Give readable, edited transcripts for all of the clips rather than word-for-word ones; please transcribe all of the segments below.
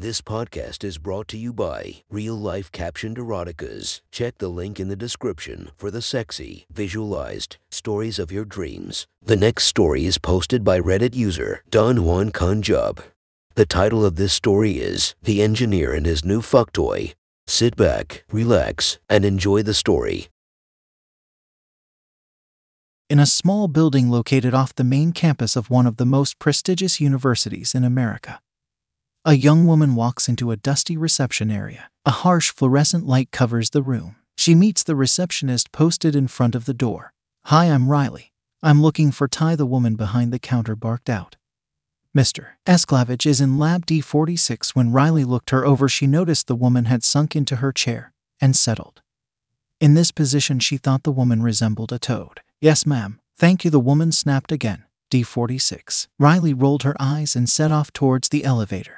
This podcast is brought to you by Real Life Captioned Eroticas. Check the link in the description for the sexy, visualized stories of your dreams. The next story is posted by Reddit user Don Juan Conjob. The title of this story is The Engineer and His New Fuck Toy. Sit back, relax, and enjoy the story. In a small building located off the main campus of one of the most prestigious universities in America, a young woman walks into a dusty reception area. A harsh fluorescent light covers the room. She meets the receptionist posted in front of the door. "Hi, I'm Riley. I'm looking for Ty," the woman behind the counter barked out. Mr. Esklavich is in Lab D46. When Riley looked her over, she noticed the woman had sunk into her chair and settled. In this position, she thought the woman resembled a toad. "Yes, ma'am. Thank you," the woman snapped again. D46. Riley rolled her eyes and set off towards the elevator.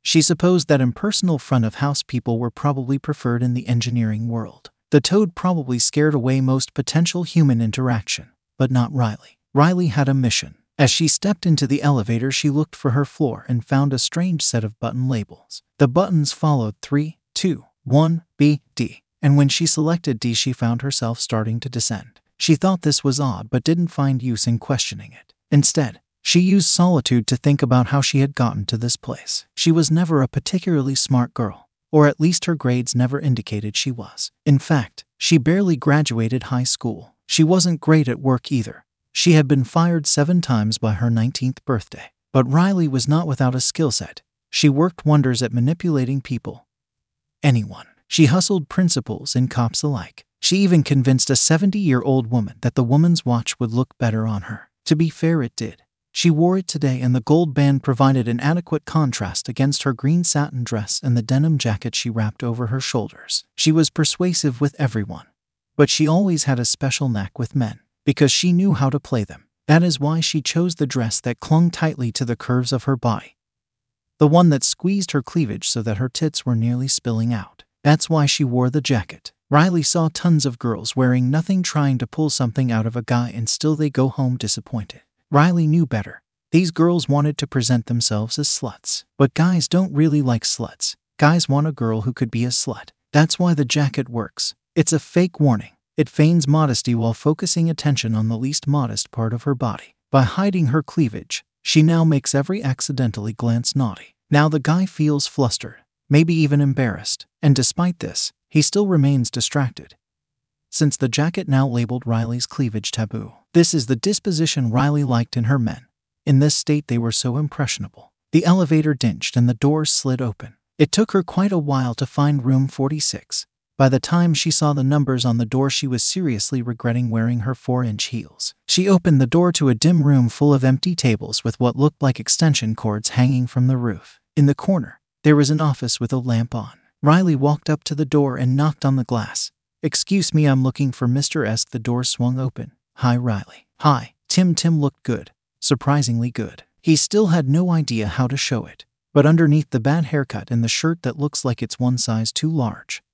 She supposed that impersonal front-of-house people were probably preferred in the engineering world. The toad probably scared away most potential human interaction, but not Riley. Riley had a mission. As she stepped into the elevator, she looked for her floor and found a strange set of button labels. The buttons followed 3, 2, 1, B, D, and when she selected D, she found herself starting to descend. She thought this was odd but didn't find use in questioning it. Instead, she used solitude to think about how she had gotten to this place. She was never a particularly smart girl, or at least her grades never indicated she was. In fact, she barely graduated high school. She wasn't great at work either. She had been fired 7 times by her 19th birthday. But Riley was not without a skill set. She worked wonders at manipulating people. Anyone. She hustled principals and cops alike. She even convinced a 70-year-old woman that the woman's watch would look better on her. To be fair, it did. She wore it today, and the gold band provided an adequate contrast against her green satin dress and the denim jacket she wrapped over her shoulders. She was persuasive with everyone, but she always had a special knack with men, because she knew how to play them. That is why she chose the dress that clung tightly to the curves of her body, the one that squeezed her cleavage so that her tits were nearly spilling out. That's why she wore the jacket. Riley saw tons of girls wearing nothing, trying to pull something out of a guy, and still they go home disappointed. Riley knew better. These girls wanted to present themselves as sluts. But guys don't really like sluts. Guys want a girl who could be a slut. That's why the jacket works. It's a fake warning. It feigns modesty while focusing attention on the least modest part of her body. By hiding her cleavage, she now makes every accidentally glance naughty. Now the guy feels flustered, maybe even embarrassed, and despite this, he still remains distracted, since the jacket now labeled Riley's cleavage taboo. This is the disposition Riley liked in her men. In this state, they were so impressionable. The elevator dinged and the doors slid open. It took her quite a while to find room 46. By the time she saw the numbers on the door, she was seriously regretting wearing her 4-inch heels. She opened the door to a dim room full of empty tables with what looked like extension cords hanging from the roof. In the corner, there was an office with a lamp on. Riley walked up to the door and knocked on the glass. "Excuse me, I'm looking for Mr. Esk." The door swung open. "Hi, Riley." "Hi." Tim looked good. Surprisingly good. He still had no idea how to show it, but underneath the bad haircut and the shirt that looks like it's one size too large,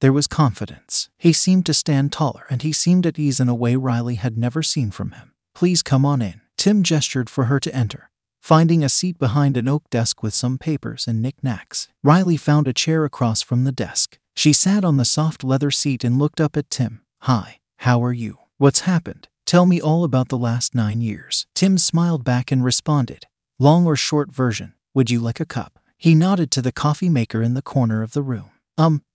there was confidence. He seemed to stand taller, and he seemed at ease in a way Riley had never seen from him. "Please come on in." Tim gestured for her to enter, finding a seat behind an oak desk with some papers and knickknacks. Riley found a chair across from the desk. She sat on the soft leather seat and looked up at Tim. "Hi, how are you? What's happened? Tell me all about the last 9 years. Tim smiled back and responded, "Long or short version, would you like a cup?" He nodded to the coffee maker in the corner of the room.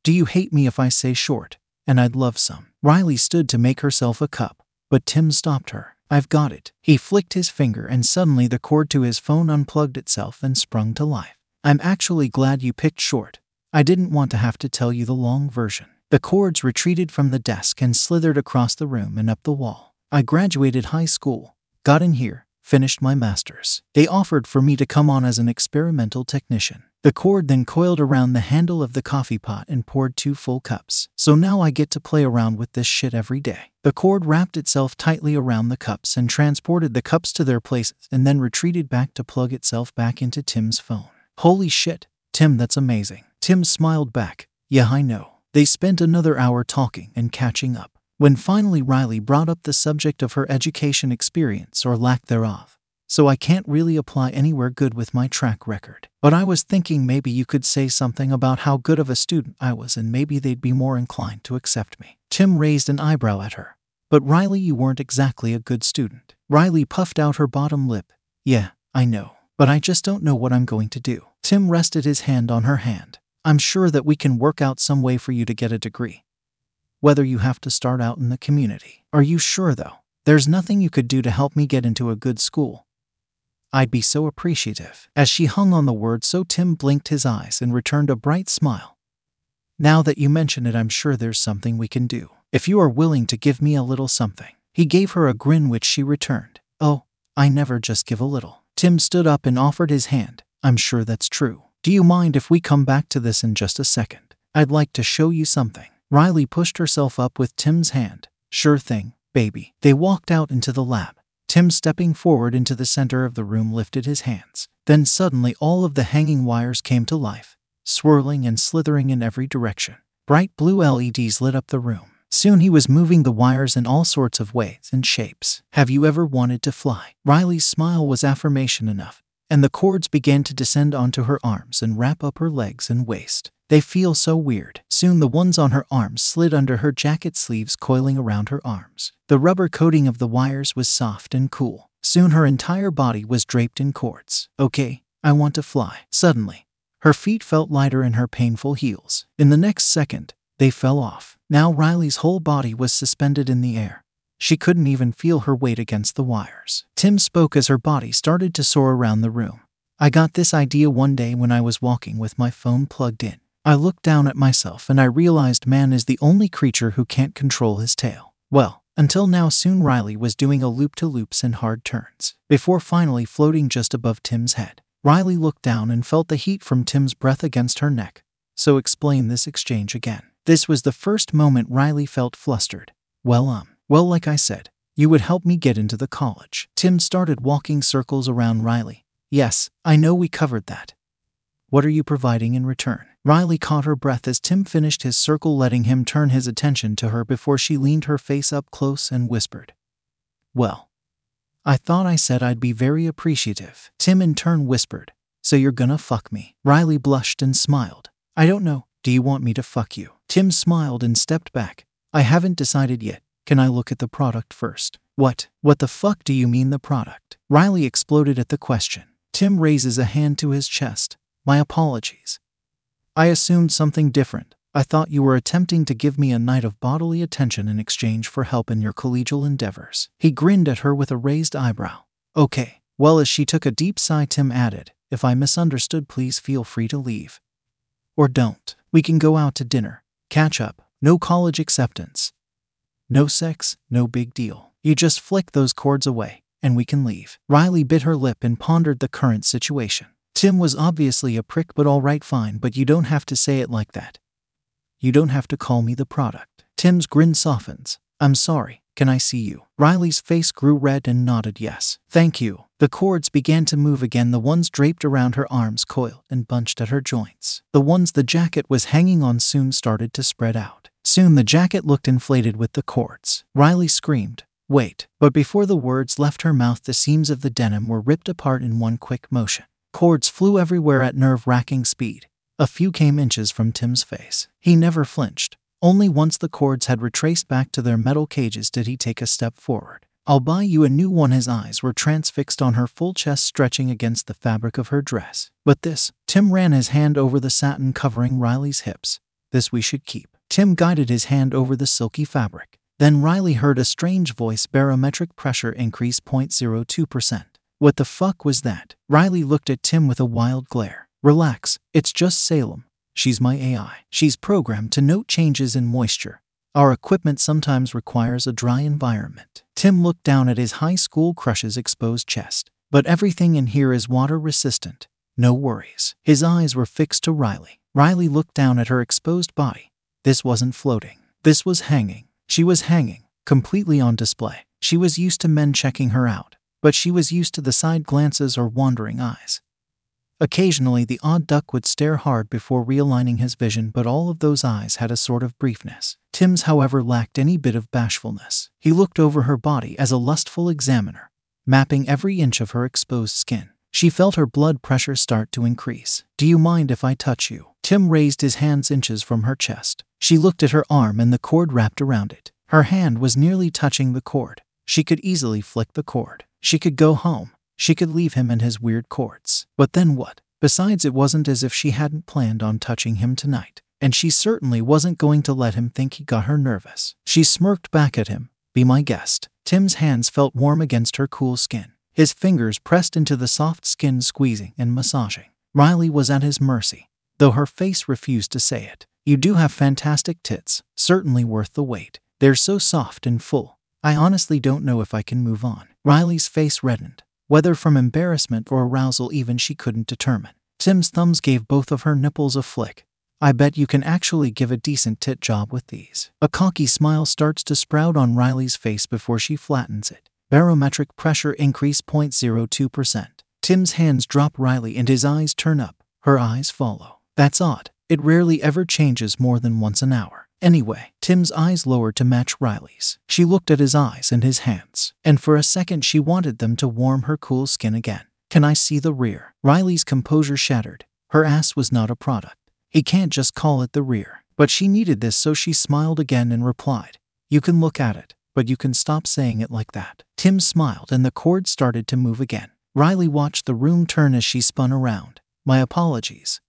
Do you hate me if I say short? And I'd love some." Riley stood to make herself a cup, but Tim stopped her. "I've got it." He flicked his finger and suddenly the cord to his phone unplugged itself and sprung to life. "I'm actually glad you picked short. I didn't want to have to tell you the long version." The cords retreated from the desk and slithered across the room and up the wall. "I graduated high school, got in here, finished my master's. They offered for me to come on as an experimental technician." The cord then coiled around the handle of the coffee pot and poured 2 full cups. "So now I get to play around with this shit every day." The cord wrapped itself tightly around the cups and transported the cups to their places, and then retreated back to plug itself back into Tim's phone. "Holy shit, Tim, that's amazing." Tim smiled back. "Yeah, I know." They spent another hour talking and catching up. When finally Riley brought up the subject of her education experience, or lack thereof, so I can't really apply anywhere good with my track record. But I was thinking maybe you could say something about how good of a student I was and maybe they'd be more inclined to accept me." Tim raised an eyebrow at her. "But Riley, you weren't exactly a good student." Riley puffed out her bottom lip. "Yeah, I know. But I just don't know what I'm going to do." Tim rested his hand on her hand. "I'm sure that we can work out some way for you to get a degree, whether you have to start out in the community." "Are you sure though? There's nothing you could do to help me get into a good school? I'd be so appreciative." As she hung on the word "so," Tim blinked his eyes and returned a bright smile. "Now that you mention it, I'm sure there's something we can do, if you are willing to give me a little something." He gave her a grin which she returned. "Oh, I never just give a little." Tim stood up and offered his hand. "I'm sure that's true. Do you mind if we come back to this in just a second? I'd like to show you something." Riley pushed herself up with Tim's hand. "Sure thing, baby." They walked out into the lab. Tim, stepping forward into the center of the room, lifted his hands. Then suddenly all of the hanging wires came to life, swirling and slithering in every direction. Bright blue LEDs lit up the room. Soon he was moving the wires in all sorts of ways and shapes. "Have you ever wanted to fly?" Riley's smile was affirmation enough, and the cords began to descend onto her arms and wrap up her legs and waist. "They feel so weird." Soon the ones on her arms slid under her jacket sleeves, coiling around her arms. The rubber coating of the wires was soft and cool. Soon her entire body was draped in cords. "Okay, I want to fly." Suddenly, her feet felt lighter in her painful heels. In the next second, they fell off. Now Riley's whole body was suspended in the air. She couldn't even feel her weight against the wires. Tim spoke as her body started to soar around the room. "I got this idea one day when I was walking with my phone plugged in. I looked down at myself and I realized man is the only creature who can't control his tail." Well, until now. Soon Riley was doing a loop-to-loops and hard turns, before finally floating just above Tim's head. Riley looked down and felt the heat from Tim's breath against her neck, so explain this exchange again. This was the first moment Riley felt flustered. Well, like I said, you would help me get into the college." Tim started walking circles around Riley. "Yes, I know we covered that. What are you providing in return?" Riley caught her breath as Tim finished his circle, letting him turn his attention to her before she leaned her face up close and whispered, "Well, I thought I said I'd be very appreciative." Tim in turn whispered, "So you're gonna fuck me?" Riley blushed and smiled. "I don't know. Do you want me to fuck you?" Tim smiled and stepped back. "I haven't decided yet. Can I look at the product first?" What the fuck do you mean the product?" Riley exploded at the question. Tim raises a hand to his chest. "My apologies. I assumed something different. I thought you were attempting to give me a night of bodily attention in exchange for help in your collegial endeavors." He grinned at her with a raised eyebrow. "Okay." Well, as she took a deep sigh, Tim added, "If I misunderstood, please feel free to leave. Or don't. We can go out to dinner, catch up. No college acceptance, no sex, no big deal. You just flick those cords away, and we can leave." Riley bit her lip and pondered the current situation. Tim was obviously a prick, but alright, fine, but you don't have to say it like that. You don't have to call me the product. Tim's grin softens. "I'm sorry, can I see you?" Riley's face grew red and nodded yes. "Thank you." The cords began to move again, the ones draped around her arms coiled and bunched at her joints. The ones the jacket was hanging on soon started to spread out. Soon the jacket looked inflated with the cords. Riley screamed, "Wait." But before the words left her mouth, the seams of the denim were ripped apart in one quick motion. Cords flew everywhere at nerve-wracking speed. A few came inches from Tim's face. He never flinched. Only once the cords had retraced back to their metal cages did he take a step forward. "I'll buy you a new one." His eyes were transfixed on her full chest stretching against the fabric of her dress. "But this." Tim ran his hand over the satin covering Riley's hips. "This we should keep." Tim guided his hand over the silky fabric. Then Riley heard a strange voice. "Barometric pressure increase 0.02%. What the fuck was that? Riley looked at Tim with a wild glare. "Relax, it's just Salem. She's my AI. She's programmed to note changes in moisture. Our equipment sometimes requires a dry environment." Tim looked down at his high school crush's exposed chest. "But everything in here is water resistant. No worries." His eyes were fixed to Riley. Riley looked down at her exposed body. This wasn't floating. This was hanging. She was hanging, completely on display. She was used to men checking her out, but she was used to the side glances or wandering eyes. Occasionally the odd duck would stare hard before realigning his vision, but all of those eyes had a sort of briefness. Tim's, however, lacked any bit of bashfulness. He looked over her body as a lustful examiner, mapping every inch of her exposed skin. She felt her blood pressure start to increase. "Do you mind if I touch you?" Tim raised his hands inches from her chest. She looked at her arm and the cord wrapped around it. Her hand was nearly touching the cord. She could easily flick the cord. She could go home. She could leave him and his weird cords. But then what? Besides, it wasn't as if she hadn't planned on touching him tonight. And she certainly wasn't going to let him think he got her nervous. She smirked back at him. "Be my guest." Tim's hands felt warm against her cool skin. His fingers pressed into the soft skin, squeezing and massaging. Riley was at his mercy, though her face refused to say it. "You do have fantastic tits, certainly worth the wait. They're so soft and full. I honestly don't know if I can move on." Riley's face reddened, whether from embarrassment or arousal even she couldn't determine. Tim's thumbs gave both of her nipples a flick. "I bet you can actually give a decent tit job with these." A cocky smile starts to sprout on Riley's face before she flattens it. Barometric pressure increased 0.02%. Tim's hands drop Riley and his eyes turn up. Her eyes follow. That's odd. It rarely ever changes more than once an hour. Anyway, Tim's eyes lowered to match Riley's. She looked at his eyes and his hands, and for a second she wanted them to warm her cool skin again. "Can I see the rear?" Riley's composure shattered. Her ass was not a product. He can't just call it the rear. But she needed this, so she smiled again and replied, "You can look at it, but you can stop saying it like that." Tim smiled and the cord started to move again. Riley watched the room turn as she spun around. "My apologies.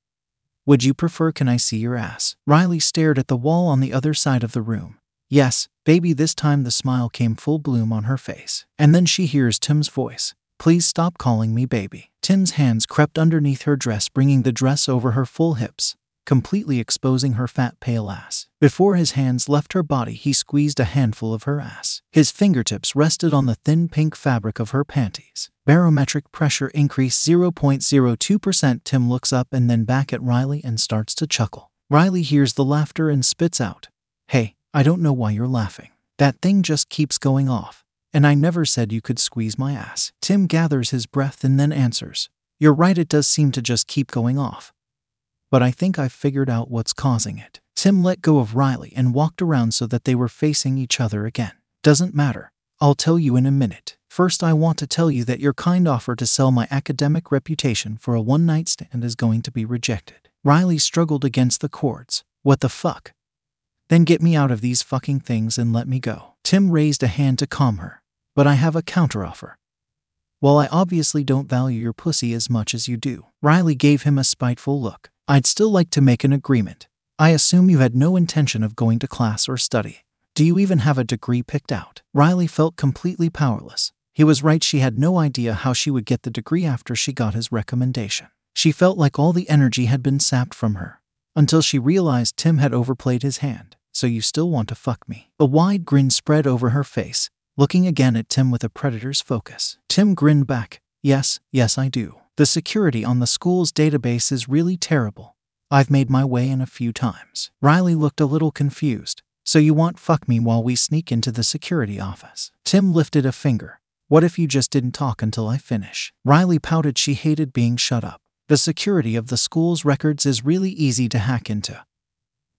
Would you prefer can I see your ass?" Riley stared at the wall on the other side of the room. "Yes, baby." This time the smile came full bloom on her face. And then she hears Tim's voice. "Please stop calling me baby." Tim's hands crept underneath her dress, bringing the dress over her full hips, completely exposing her fat pale ass. Before his hands left her body, he squeezed a handful of her ass. His fingertips rested on the thin pink fabric of her panties. Barometric pressure increased 0.02%. Tim looks up and then back at Riley and starts to chuckle. Riley hears the laughter and spits out, "Hey, I don't know why you're laughing. That thing just keeps going off, and I never said you could squeeze my ass." Tim gathers his breath and then answers, "You're right, it does seem to just keep going off. But I think I've figured out what's causing it." Tim let go of Riley and walked around so that they were facing each other again. "Doesn't matter. I'll tell you in a minute. First, I want to tell you that your kind offer to sell my academic reputation for a one-night stand is going to be rejected." Riley struggled against the cords. "What the fuck? Then get me out of these fucking things and let me go." Tim raised a hand to calm her. "But I have a counteroffer. Well, I obviously don't value your pussy as much as you do." Riley gave him a spiteful look. "I'd still like to make an agreement. I assume you had no intention of going to class or study. Do you even have a degree picked out?" Riley felt completely powerless. He was right, she had no idea how she would get the degree after she got his recommendation. She felt like all the energy had been sapped from her, until she realized Tim had overplayed his hand. "So you still want to fuck me?" A wide grin spread over her face, looking again at Tim with a predator's focus. Tim grinned back. Yes, I do. The security on the school's database is really terrible. I've made my way in a few times." Riley looked a little confused. "So you want fuck me while we sneak into the security office?" Tim lifted a finger. "What if you just didn't talk until I finish?" Riley pouted. She hated being shut up. "The security of the school's records is really easy to hack into.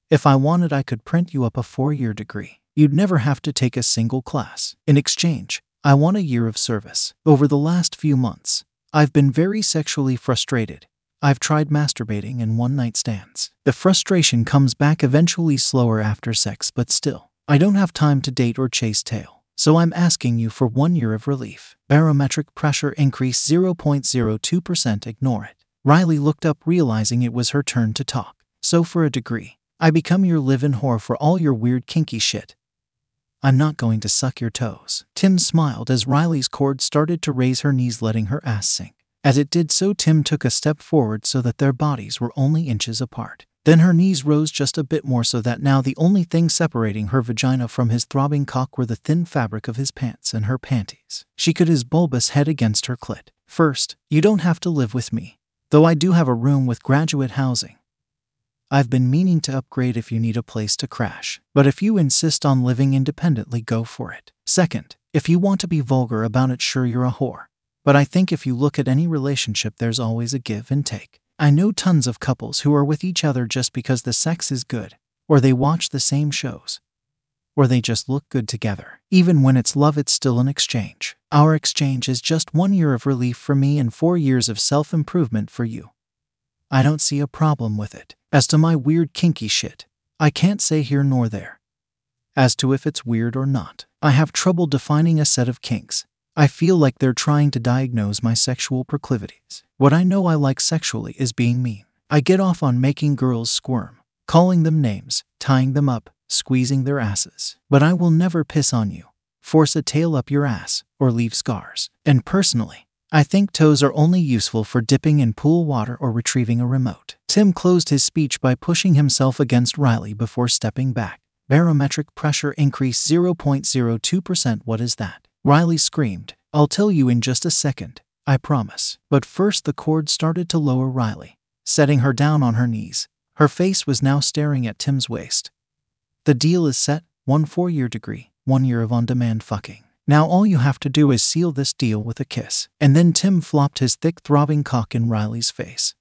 If I wanted, I could print you up a 4-year degree. You'd never have to take a single class. In exchange, I want a year of service. Over the last few months, I've been very sexually frustrated. I've tried masturbating and one-night stands. The frustration comes back eventually, slower after sex, but still. I don't have time to date or chase tail, so I'm asking you for 1 year of relief." Barometric pressure increased 0.02%. Ignore it. Riley looked up, realizing it was her turn to talk. "So for a degree, I become your live-in whore for all your weird kinky shit. I'm not going to suck your toes." Tim smiled as Riley's cord started to raise her knees, letting her ass sink. As it did so, Tim took a step forward so that their bodies were only inches apart. Then her knees rose just a bit more, so that now the only thing separating her vagina from his throbbing cock were the thin fabric of his pants and her panties. She could his bulbous head against her clit. "First, you don't have to live with me, though I do have a room with graduate housing. I've been meaning to upgrade if you need a place to crash. But if you insist on living independently, go for it. Second, if you want to be vulgar about it, sure, you're a whore. But I think if you look at any relationship, there's always a give and take. I know tons of couples who are with each other just because the sex is good, or they watch the same shows, or they just look good together. Even when it's love, it's still an exchange. Our exchange is just 1 year of relief for me and 4 years of self-improvement for you. I don't see a problem with it. As to my weird kinky shit, I can't say here nor there. As to if it's weird or not, I have trouble defining a set of kinks. I feel like they're trying to diagnose my sexual proclivities. What I know I like sexually is being mean. I get off on making girls squirm, calling them names, tying them up, squeezing their asses. But I will never piss on you, force a tail up your ass, or leave scars. And personally, I think toes are only useful for dipping in pool water or retrieving a remote. Tim closed his speech by pushing himself against Riley before stepping back. Barometric pressure increased 0.02%. What is that? Riley screamed. I'll tell you in just a second, I promise. But first the cord started to lower Riley, setting her down on her knees. Her face was now staring at Tim's waist. The deal is set, 1 4-year degree, 1 year of on-demand fucking. Now all you have to do is seal this deal with a kiss. And then Tim flopped his thick throbbing cock in Riley's face.